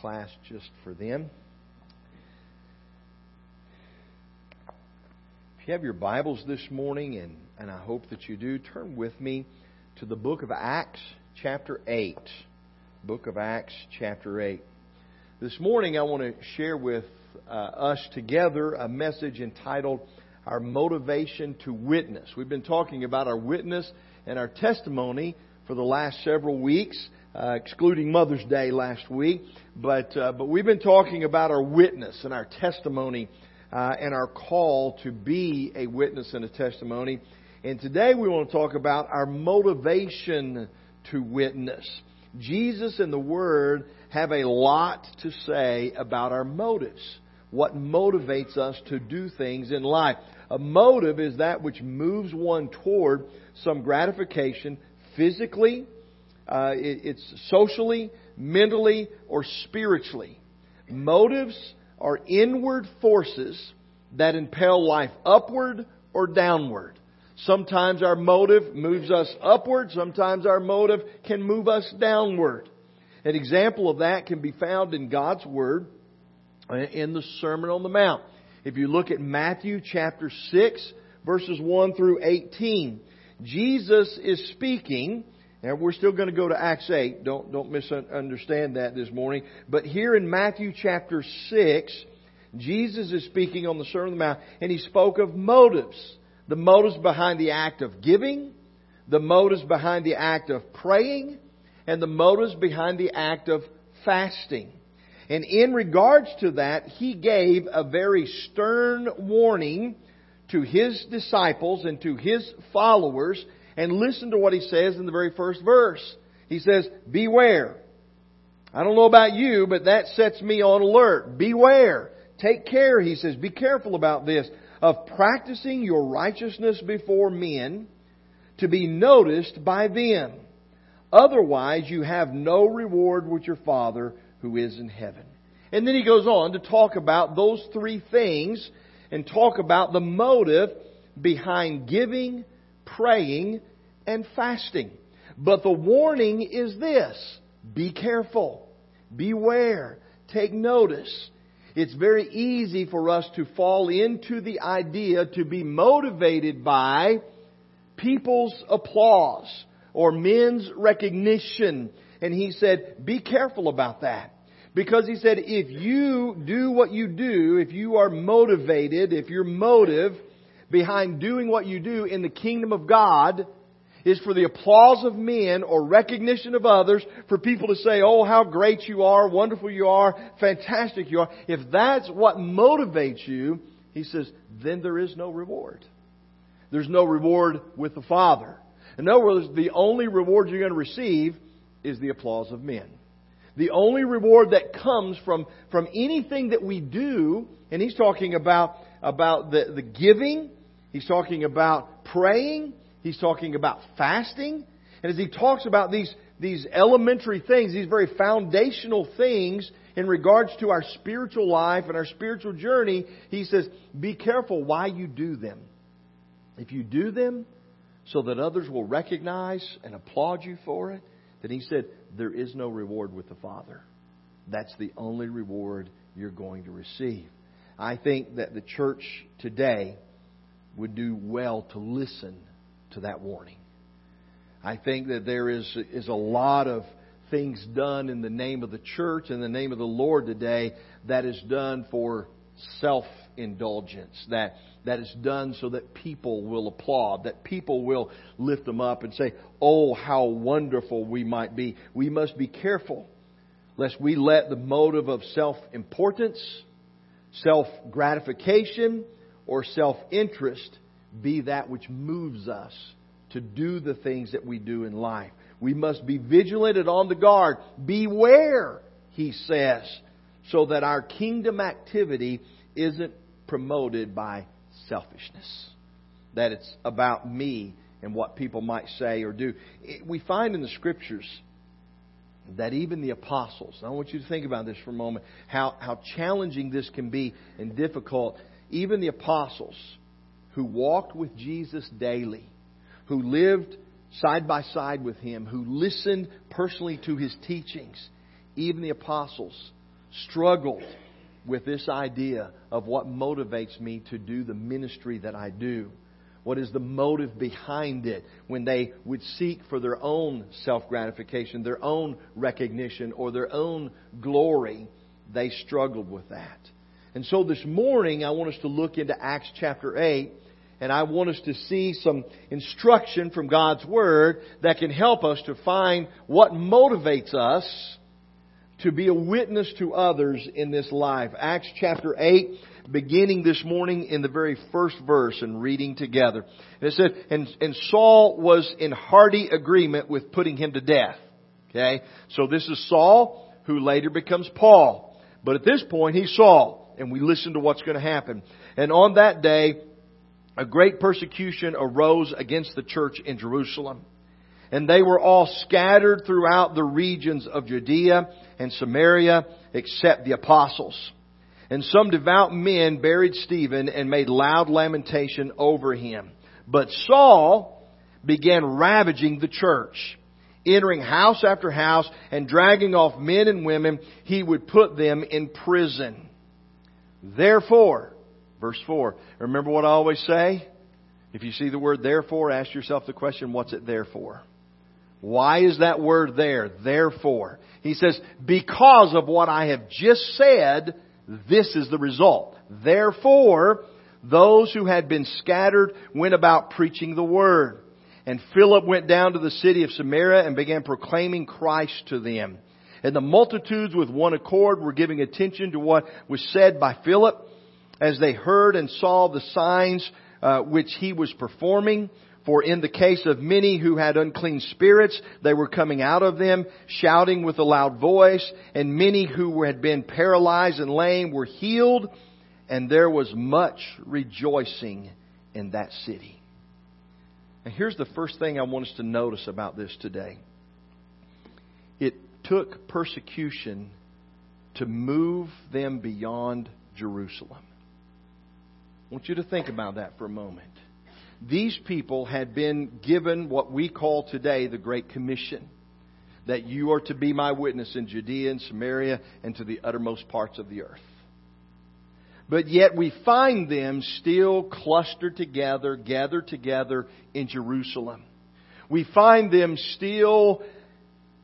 class just for them. If you have your Bibles this morning, and I hope that you do, turn with me to the book of Acts chapter 8. Book of Acts chapter 8. This morning I want to share with us together a message entitled Our Motivation to Witness. We've been talking about our witness and our testimony for the last several weeks, excluding Mother's Day last week. But we've been talking about our witness and our testimony and our call to be a witness and a testimony. And today we want to talk about our motivation to witness. Jesus and the Word have a lot to say about our motives. What motivates us to do things in life. A motive is that which moves one toward some gratification physically, it's socially, mentally, or spiritually. Motives are inward forces that impel life upward or downward. Sometimes our motive moves us upward. Sometimes our motive can move us downward. An example of that can be found in God's Word in the Sermon on the Mount. If you look at Matthew chapter 6, verses 1 through 18, Jesus is speaking, and we're still going to go to Acts 8. Don't misunderstand that this morning. But here in Matthew chapter 6, Jesus is speaking on the Sermon on the Mount, and He spoke of motives. The motives behind the act of giving, the motives behind the act of praying, and the motives behind the act of fasting. And in regards to that, He gave a very stern warning to His disciples and to His followers. And listen to what He says in the very first verse. He says, "Beware." I don't know about you, but that sets me on alert. Beware. Take care, He says. Be careful about this. Of practicing your righteousness before men to be noticed by them. Otherwise, you have no reward with your Father who is in heaven. And then He goes on to talk about those three things and talk about the motive behind giving, praying, and fasting. But the warning is this: be careful, beware, take notice. It's very easy for us to fall into the idea to be motivated by people's applause or men's recognition. And He said, be careful about that. Because He said, if you do what you do, if you are motivated, if your motive behind doing what you do in the kingdom of God is for the applause of men or recognition of others, for people to say, oh, how great you are, wonderful you are, fantastic you are. If that's what motivates you, He says, then there is no reward. There's no reward with the Father. In other words, the only reward you're going to receive is the applause of men. The only reward that comes from anything that we do, and He's talking about the giving, He's talking about praying, He's talking about fasting. And as He talks about these elementary things, these very foundational things in regards to our spiritual life and our spiritual journey, He says, be careful why you do them. If you do them so that others will recognize and applaud you for it, then He said, there is no reward with the Father. That's the only reward you're going to receive. I think that the church today would do well to listen to that warning. I think that there is a lot of things done in the name of the church, in the name of the Lord today, that is done for self-indulgence, that is done so that people will applaud, that people will lift them up and say, oh, how wonderful we might be. We must be careful lest we let the motive of self-importance, self-gratification, or self-interest be that which moves us to do the things that we do in life. We must be vigilant and on the guard. Beware, He says, so that our kingdom activity isn't promoted by selfishness. That it's about me and what people might say or do. We find in the Scriptures that even the apostles, and I want you to think about this for a moment, how challenging this can be and difficult. Even the apostles who walked with Jesus daily, who lived side by side with Him, who listened personally to His teachings, even the apostles struggled with this idea of what motivates me to do the ministry that I do. What is the motive behind it when they would seek for their own self-gratification, their own recognition, or their own glory? They struggled with that. And so this morning, I want us to look into Acts chapter 8, and I want us to see some instruction from God's Word that can help us to find what motivates us to be a witness to others in this life. Acts chapter 8, beginning this morning in the very first verse and reading together. And it said, and Saul was in hearty agreement with putting him to death. Okay, so this is Saul, who later becomes Paul. But at this point, he's Saul. And we listen to what's going to happen. And on that day, a great persecution arose against the church in Jerusalem. And they were all scattered throughout the regions of Judea and Samaria, except the apostles. And some devout men buried Stephen and made loud lamentation over him. But Saul began ravaging the church, entering house after house and dragging off men and women. He would put them in prison. Therefore, verse 4, remember what I always say? If you see the word therefore, ask yourself the question, what's it there for? Why is that word there? Therefore. He says, because of what I have just said, this is the result. Therefore, those who had been scattered went about preaching the word. And Philip went down to the city of Samaria and began proclaiming Christ to them. And the multitudes with one accord were giving attention to what was said by Philip as they heard and saw the signs which he was performing. For in the case of many who had unclean spirits, they were coming out of them, shouting with a loud voice. And many who had been paralyzed and lame were healed. And there was much rejoicing in that city. And here's the first thing I want us to notice about this today. It took persecution to move them beyond Jerusalem. I want you to think about that for a moment. These people had been given what we call today the Great Commission, that you are to be my witness in Judea and Samaria and to the uttermost parts of the earth. But yet we find them still clustered together, gathered together in Jerusalem. We find them still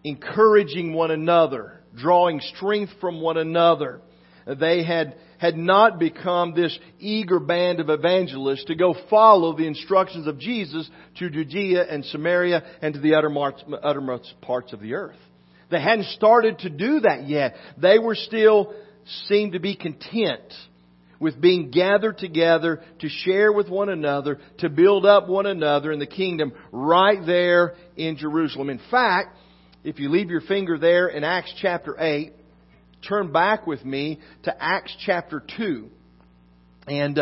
encouraging one another, drawing strength from one another. They had not become this eager band of evangelists to go follow the instructions of Jesus to Judea and Samaria and to the uttermost parts of the earth. They hadn't started to do that yet. They were still seemed to be content with being gathered together to share with one another, to build up one another in the kingdom right there in Jerusalem. In fact, if you leave your finger there in Acts chapter 8, turn back with me to Acts chapter 2 and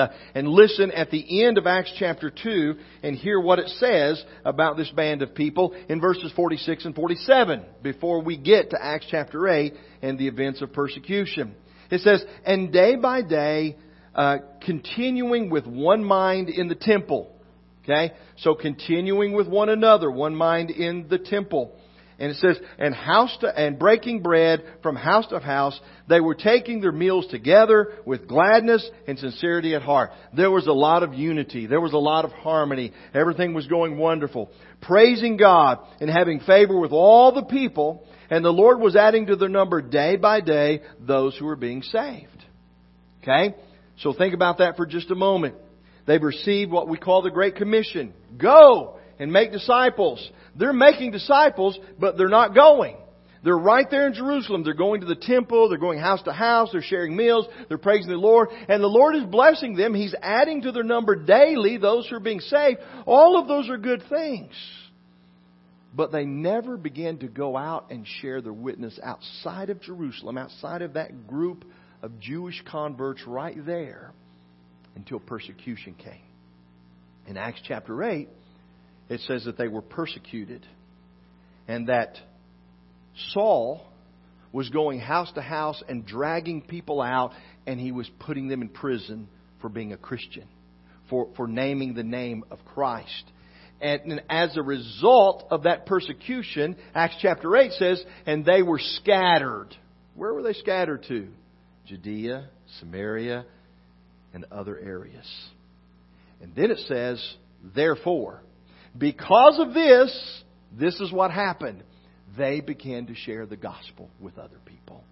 listen at the end of Acts chapter 2 and hear what it says about this band of people in verses 46 and 47 before we get to Acts chapter 8 and the events of persecution. It says, and day by day, continuing with one mind in the temple. Okay, so continuing with one another, one mind in the temple. And it says, and breaking bread from house to house, they were taking their meals together with gladness and sincerity at heart. There was a lot of unity. There was a lot of harmony. Everything was going wonderful. Praising God and having favor with all the people. And the Lord was adding to their number day by day those who were being saved. Okay? So think about that for just a moment. They've received what we call the Great Commission. Go and make disciples. They're making disciples, but they're not going. They're right there in Jerusalem. They're going to the temple. They're going house to house. They're sharing meals. They're praising the Lord. And the Lord is blessing them. He's adding to their number daily those who are being saved. All of those are good things. But they never began to go out and share their witness outside of Jerusalem, outside of that group of Jewish converts right there, until persecution came. In Acts chapter 8, it says that they were persecuted and that Saul was going house to house and dragging people out, and he was putting them in prison for being a Christian, for naming the name of Christ. And as a result of that persecution, Acts chapter 8 says, and they were scattered Where were they scattered to? Judea, Samaria, and other areas. And then it says, therefore, because of this, this is what happened. They began to share the gospel with other people.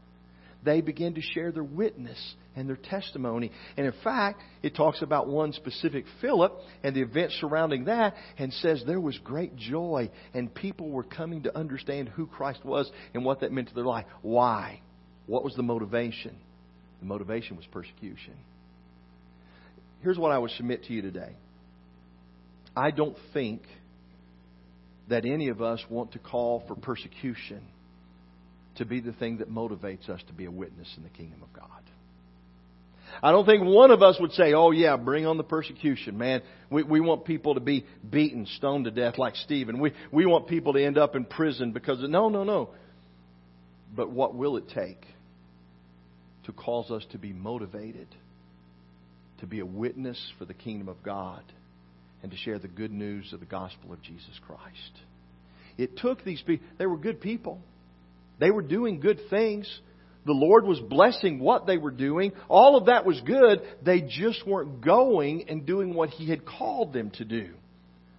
They began to share their witness and their testimony. And in fact, it talks about one specific Philip and the events surrounding that, and says there was great joy and people were coming to understand who Christ was and what that meant to their life. Why? What was the motivation? The motivation was persecution. Here's what I would submit to you today. I don't think that any of us want to call for persecution to be the thing that motivates us to be a witness in the kingdom of God. I don't think one of us would say, oh yeah, bring on the persecution, man. We want people to be beaten, stoned to death like Stephen. We want people to end up in prison because of... No. But what will it take to cause us to be motivated to be a witness for the kingdom of God and to share the good news of the gospel of Jesus Christ? It took these people. They were good people. They were doing good things. The Lord was blessing what they were doing. All of that was good. They just weren't going and doing what He had called them to do.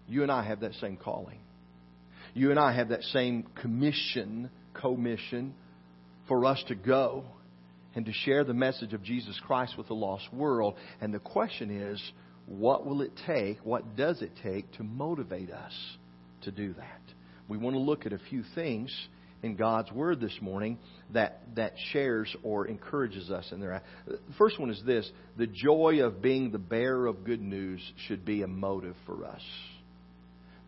You and I have that same calling. You and I have that same commission for us to go and to share the message of Jesus Christ with the lost world. And the question is, what will it take? What does it take to motivate us to do that? We want to look at a few things in God's Word this morning that shares or encourages us in their... The first one is this: the joy of being the bearer of good news should be a motive for us.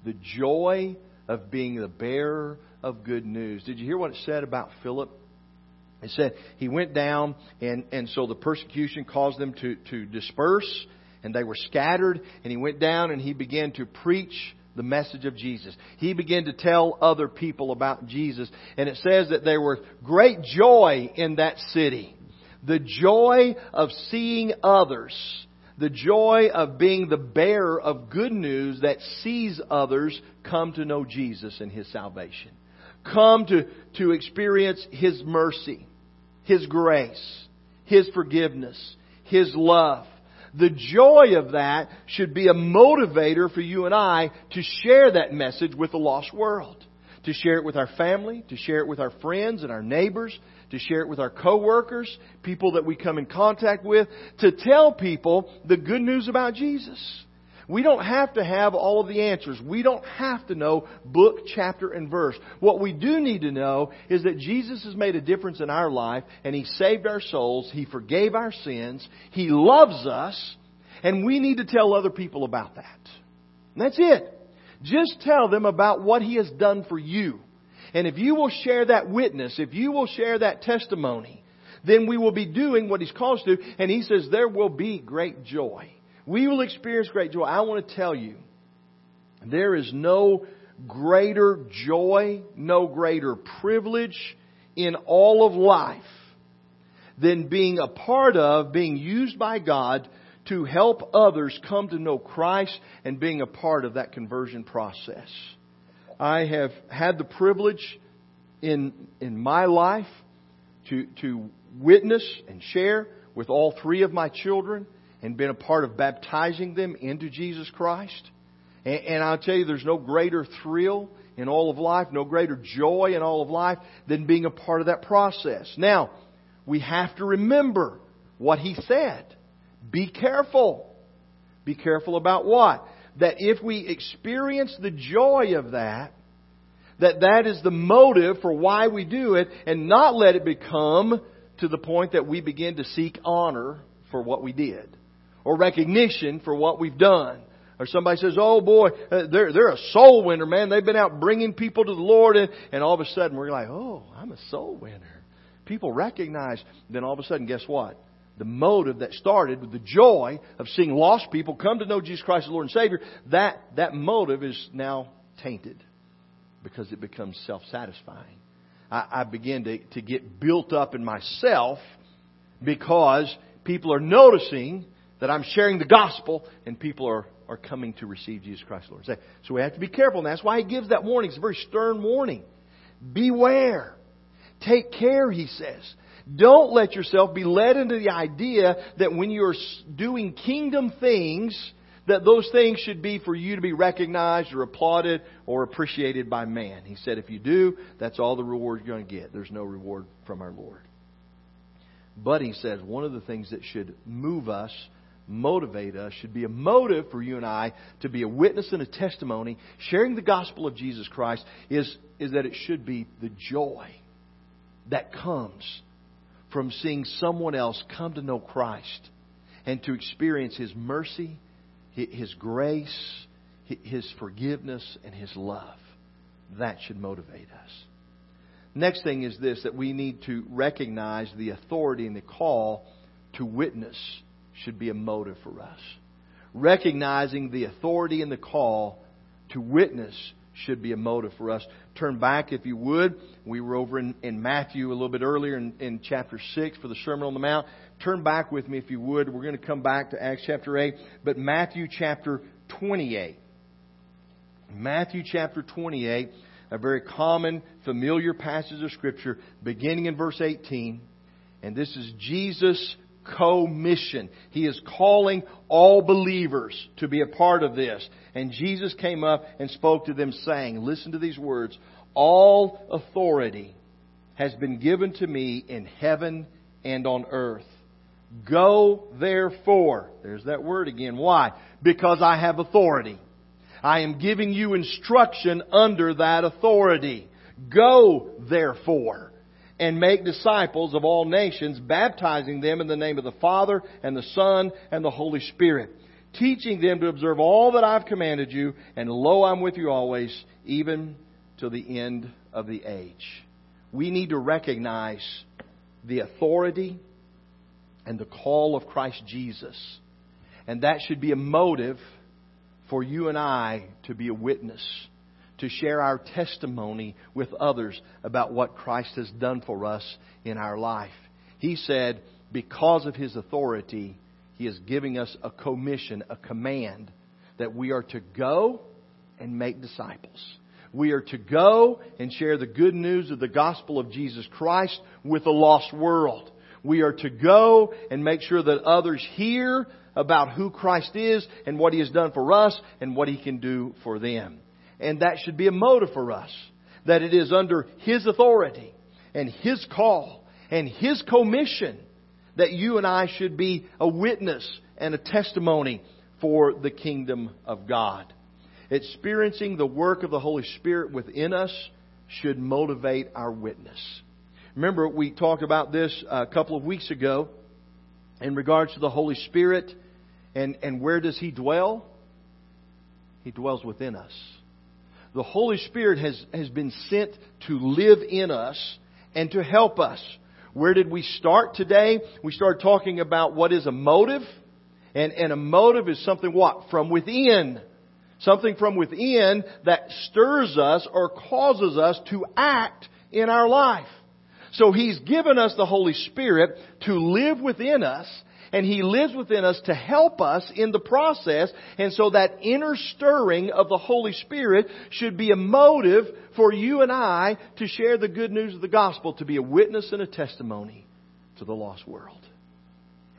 The joy of being the bearer of good news. Did you hear what it said about Philip? It said he went down, and so the persecution caused them to disperse, and they were scattered, and he went down and he began to preach the message of Jesus. He began to tell other people about Jesus. And it says that there were great joy in that city. The joy of seeing others. The joy of being the bearer of good news that sees others come to know Jesus and His salvation. Come to experience His mercy, His grace, His forgiveness, His love. The joy of that should be a motivator for you and I to share that message with the lost world. To share it with our family, to share it with our friends and our neighbors, to share it with our coworkers, people that we come in contact with, to tell people the good news about Jesus. We don't have to have all of the answers. We don't have to know book, chapter, and verse. What we do need to know is that Jesus has made a difference in our life, and He saved our souls, He forgave our sins, He loves us, and we need to tell other people about that. And that's it. Just tell them about what He has done for you. And if you will share that witness, if you will share that testimony, then we will be doing what He's called us to. And He says there will be great joy. We will experience great joy. I want to tell you, there is no greater joy, no greater privilege in all of life than being a part of, being used by God to help others come to know Christ and being a part of that conversion process. I have had the privilege in my life to witness and share with all three of my children and been a part of baptizing them into Jesus Christ. And I'll tell you, there's no greater thrill in all of life, no greater joy in all of life than being a part of that process. Now, we have to remember what He said. Be careful. Be careful about what? That if we experience the joy of that, that is the motive for why we do it, and not let it become to the point that we begin to seek honor for what we did or recognition for what we've done. Or somebody says, oh boy, they're a soul winner, man. They've been out bringing people to the Lord. And all of a sudden we're like, oh, I'm a soul winner. People recognize. Then all of a sudden, guess what? The motive that started with the joy of seeing lost people come to know Jesus Christ as Lord and Savior, that motive is now tainted because it becomes self-satisfying. I begin to get built up in myself because people are noticing that I'm sharing the gospel and people are coming to receive Jesus Christ as Lord and Savior. So we have to be careful, and that's why He gives that warning. It's a very stern warning. Beware. Take care, He says. Don't let yourself be led into the idea that when you're doing kingdom things, that those things should be for you to be recognized or applauded or appreciated by man. He said, if you do, that's all the reward you're going to get. There's no reward from our Lord. But he says one of the things that should move us, motivate us, should be a motive for you and I to be a witness and a testimony, sharing the gospel of Jesus Christ, is that it should be the joy that comes from seeing someone else come to know Christ and to experience His mercy, His grace, His forgiveness, and His love. That should motivate us. Next thing is this, that we need to recognize the authority and the call to witness should be a motive for us. Recognizing the authority and the call to witness should be a motive for us. Turn back, if you would. We were over in Matthew a little bit earlier in chapter 6 for the Sermon on the Mount. Turn back with me, if you would. We're going to come back to Acts chapter 8. But Matthew chapter 28. Matthew chapter 28, a very common, familiar passage of Scripture, beginning in verse 18. And this is Jesus' commission. He is calling all believers to be a part of this. And Jesus came up and spoke to them, saying, listen to these words, all authority has been given to me in heaven and on earth. Go therefore. There's that word again. Why? Because I have authority. I am giving you instruction under that authority. Go therefore and make disciples of all nations, baptizing them in the name of the Father and the Son and the Holy Spirit, teaching them to observe all that I've commanded you, and lo, I'm with you always, even till the end of the age. We need to recognize the authority and the call of Christ Jesus. And that should be a motive for you and I to be a witness, to share our testimony with others about what Christ has done for us in our life. He said, because of His authority, He is giving us a commission, a command, that we are to go and make disciples. We are to go and share the good news of the gospel of Jesus Christ with the lost world. We are to go and make sure that others hear about who Christ is and what He has done for us and what He can do for them. And that should be a motive for us, that it is under His authority and His call and His commission that you and I should be a witness and a testimony for the kingdom of God. Experiencing the work of the Holy Spirit within us should motivate our witness. Remember, we talked about this a couple of weeks ago in regards to the Holy Spirit and where does He dwell? He dwells within us. The Holy Spirit has been sent to live in us and to help us. Where did we start today? We started talking about what is a motive. And a motive is something what? From within. Something from within that stirs us or causes us to act in our life. So He's given us the Holy Spirit to live within us. And He lives within us to help us in the process. And so that inner stirring of the Holy Spirit should be a motive for you and I to share the good news of the gospel, to be a witness and a testimony to the lost world.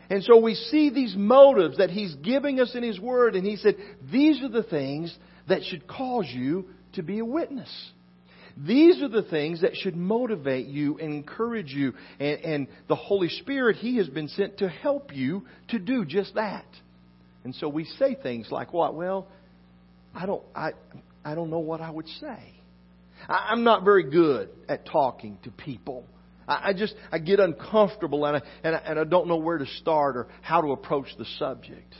And so we see these motives that He's giving us in His Word. And He said, these are the things that should cause you to be a witness. These are the things that should motivate you and encourage you. And the Holy Spirit, He has been sent to help you to do just that. And so we say things like what? Well, I don't know what I would say. I'm not very good at talking to people. I get uncomfortable and I don't know where to start or how to approach the subject.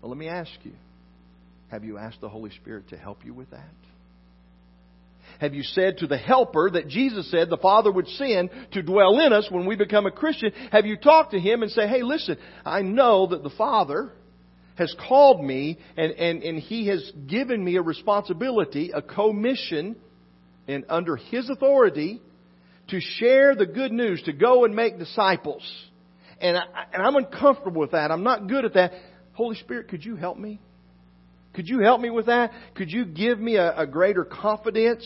Well, let me ask you. Have you asked the Holy Spirit to help you with that? Have you said to the helper that Jesus said the Father would send to dwell in us when we become a Christian? Have you talked to Him and say, hey, listen, I know that the Father has called me and He has given me a responsibility, a commission, and under His authority to share the good news, to go and make disciples. And I'm uncomfortable with that. I'm not good at that. Holy Spirit, could you help me? Could you help me with that? Could you give me a greater confidence?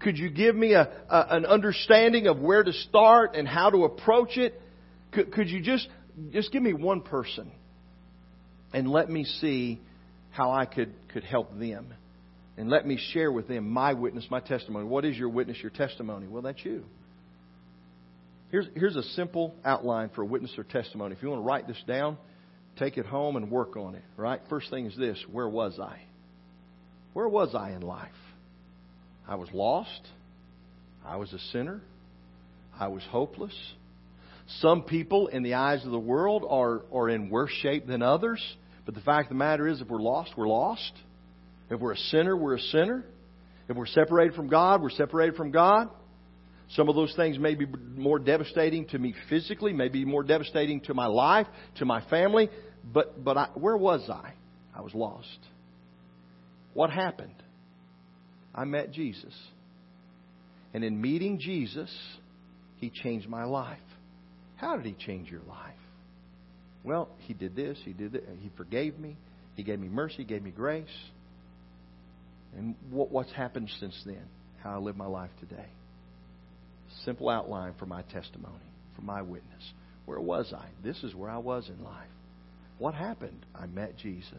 Could you give me an understanding of where to start and how to approach it? Could you just give me one person and let me see how I could help them? And let me share with them my witness, my testimony. What is your witness, your testimony? Well, that's you. Here's a simple outline for a witness or testimony. If you want to write this down, take it home and work on it, right? First thing is this: where was I? Where was I in life? I was lost. I was a sinner. I was hopeless. Some people in the eyes of the world are in worse shape than others. But the fact of the matter is, if we're lost, we're lost. If we're a sinner, we're a sinner. If we're separated from God, we're separated from God. Some of those things may be more devastating to me physically, may be more devastating to my life, to my family. But where was I? I was lost. What happened? I met Jesus. And in meeting Jesus, He changed my life. How did He change your life? Well, He did this, He did that. He forgave me. He gave me mercy. He gave me grace. And what's happened since then? How I live my life today. Simple outline for my testimony, for my witness. Where was I? This is where I was in life. What happened? I met Jesus.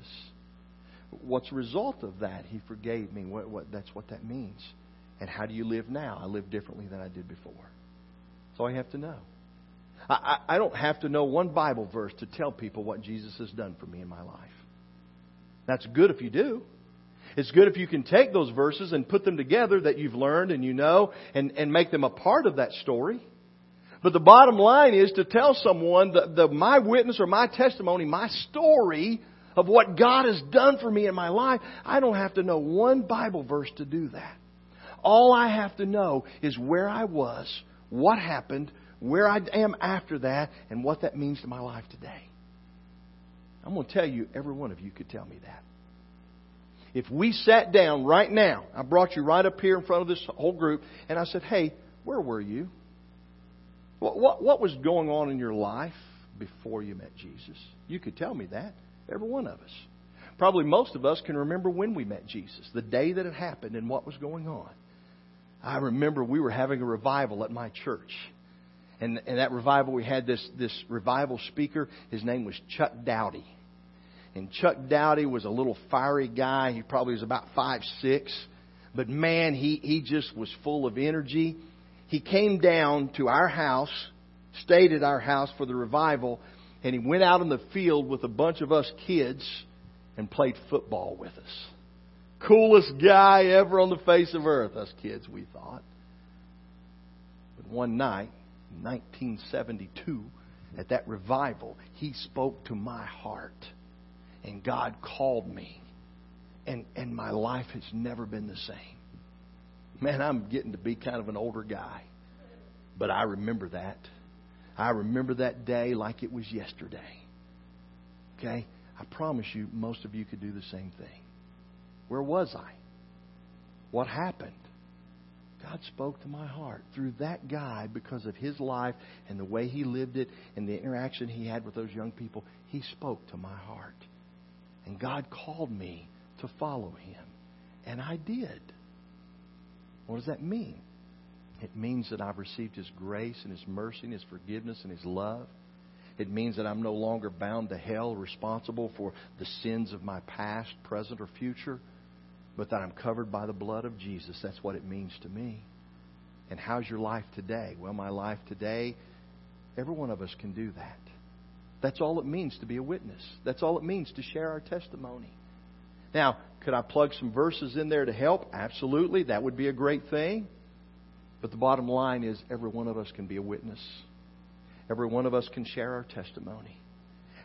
What's the result of that? He forgave me. That's what that means. And how do you live now? I live differently than I did before. That's all you have to know. I don't have to know one Bible verse to tell people what Jesus has done for me in my life. That's good if you do. It's good if you can take those verses and put them together that you've learned and you know and make them a part of that story. But the bottom line is to tell someone my witness or my testimony, my story of what God has done for me in my life. I don't have to know one Bible verse to do that. All I have to know is where I was, what happened, where I am after that, and what that means to my life today. I'm going to tell you, every one of you could tell me that. If we sat down right now, I brought you right up here in front of this whole group, and I said, hey, where were you? What was going on in your life before you met Jesus? You could tell me that, every one of us. Probably most of us can remember when we met Jesus, the day that it happened and what was going on. I remember we were having a revival at my church. And that revival, we had this revival speaker. His name was Chuck Dowdy. And Chuck Dowdy was a little fiery guy. He probably was about 5'6". But man, he just was full of energy. He came down to our house, stayed at our house for the revival, and he went out in the field with a bunch of us kids and played football with us. Coolest guy ever on the face of earth, us kids, we thought. But one night, in 1972, at that revival, he spoke to my heart. And God called me. And my life has never been the same. Man, I'm getting to be kind of an older guy. But I remember that. I remember that day like it was yesterday. Okay? I promise you, most of you could do the same thing. Where was I? What happened? God spoke to my heart through that guy because of his life and the way he lived it and the interaction he had with those young people. He spoke to my heart. And God called me to follow Him. And I did. What does that mean? It means that I've received His grace and His mercy and His forgiveness and His love. It means that I'm no longer bound to hell, responsible for the sins of my past, present, or future, but that I'm covered by the blood of Jesus. That's what it means to me. And how's your life today? Well, my life today, every one of us can do that. That's all it means to be a witness. That's all it means to share our testimony. Now, could I plug some verses in there to help? Absolutely. That would be a great thing. But the bottom line is every one of us can be a witness. Every one of us can share our testimony.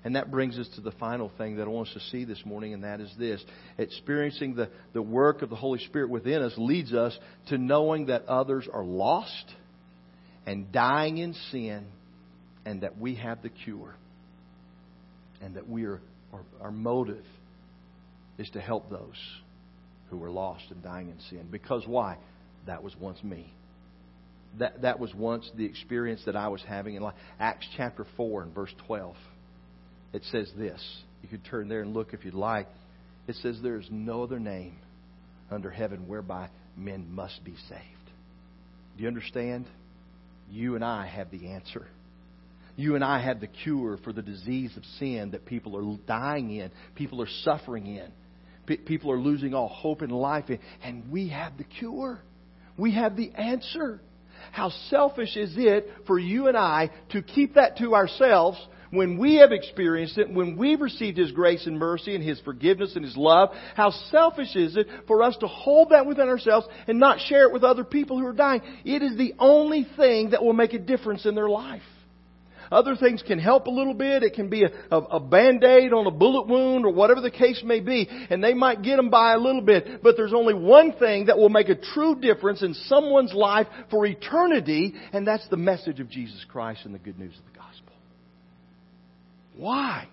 And that brings us to the final thing that I want us to see this morning, and that is this. Experiencing the work of the Holy Spirit within us leads us to knowing that others are lost and dying in sin, and that we have the cure. And that we are, our motive is to help those who are lost and dying in sin. Because why? That was once me. That was once the experience that I was having in life. Acts chapter 4 and verse 12. It says this. You could turn there and look if you'd like. It says, there is no other name under heaven whereby men must be saved. Do you understand? You and I have the answer. You and I have the cure for the disease of sin that people are dying in, people are suffering in. People are losing all hope in life, and we have the cure. We have the answer. How selfish is it for you and I to keep that to ourselves when we have experienced it, when we've received His grace and mercy and His forgiveness and His love? How selfish is it for us to hold that within ourselves and not share it with other people who are dying? It is the only thing that will make a difference in their life. Other things can help a little bit. It can be a Band-Aid on a bullet wound or whatever the case may be. And they might get them by a little bit. But there's only one thing that will make a true difference in someone's life for eternity. And that's the message of Jesus Christ and the good news of the gospel. Why?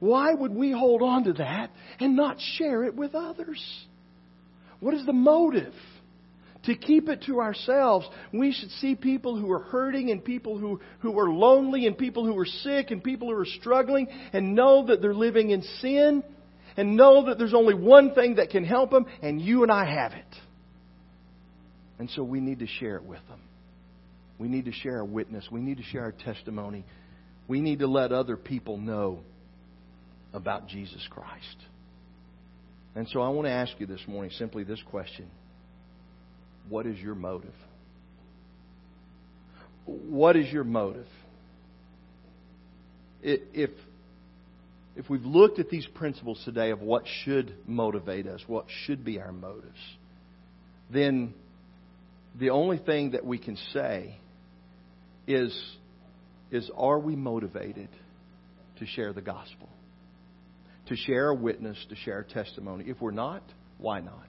Why would we hold on to that and not share it with others? What is the motive? To keep it to ourselves, we should see people who are hurting and people who are lonely and people who are sick and people who are struggling and know that they're living in sin and know that there's only one thing that can help them, and you and I have it. And so we need to share it with them. We need to share our witness. We need to share our testimony. We need to let other people know about Jesus Christ. And so I want to ask you this morning simply this question. What is your motive? What is your motive? If we've looked at these principles today of what should motivate us, what should be our motives, then the only thing that we can say is are we motivated to share the gospel? To share a witness, to share a testimony? If we're not, why not?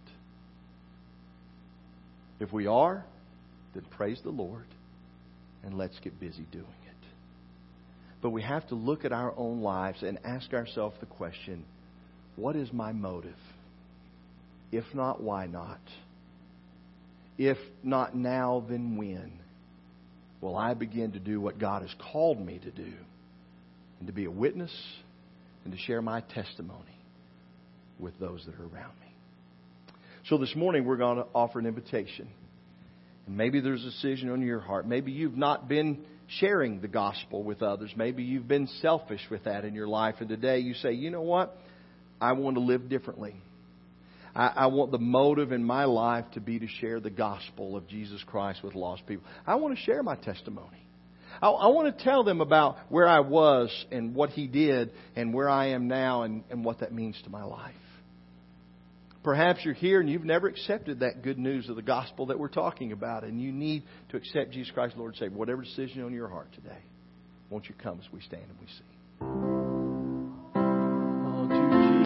If we are, then praise the Lord and let's get busy doing it. But we have to look at our own lives and ask ourselves the question, what is my motive? If not, why not? If not now, then when? Will I begin to do what God has called me to do? And to be a witness and to share my testimony with those that are around me. So this morning we're going to offer an invitation. And maybe there's a decision on your heart. Maybe you've not been sharing the gospel with others. Maybe you've been selfish with that in your life. And today you say, you know what? I want to live differently. I want the motive in my life to be to share the gospel of Jesus Christ with lost people. I want to share my testimony. I want to tell them about where I was and what He did and where I am now and what that means to my life. Perhaps you're here and you've never accepted that good news of the gospel that we're talking about. And you need to accept Jesus Christ, Lord, and Savior. Whatever decision on your heart today, won't you come as we stand and we sing?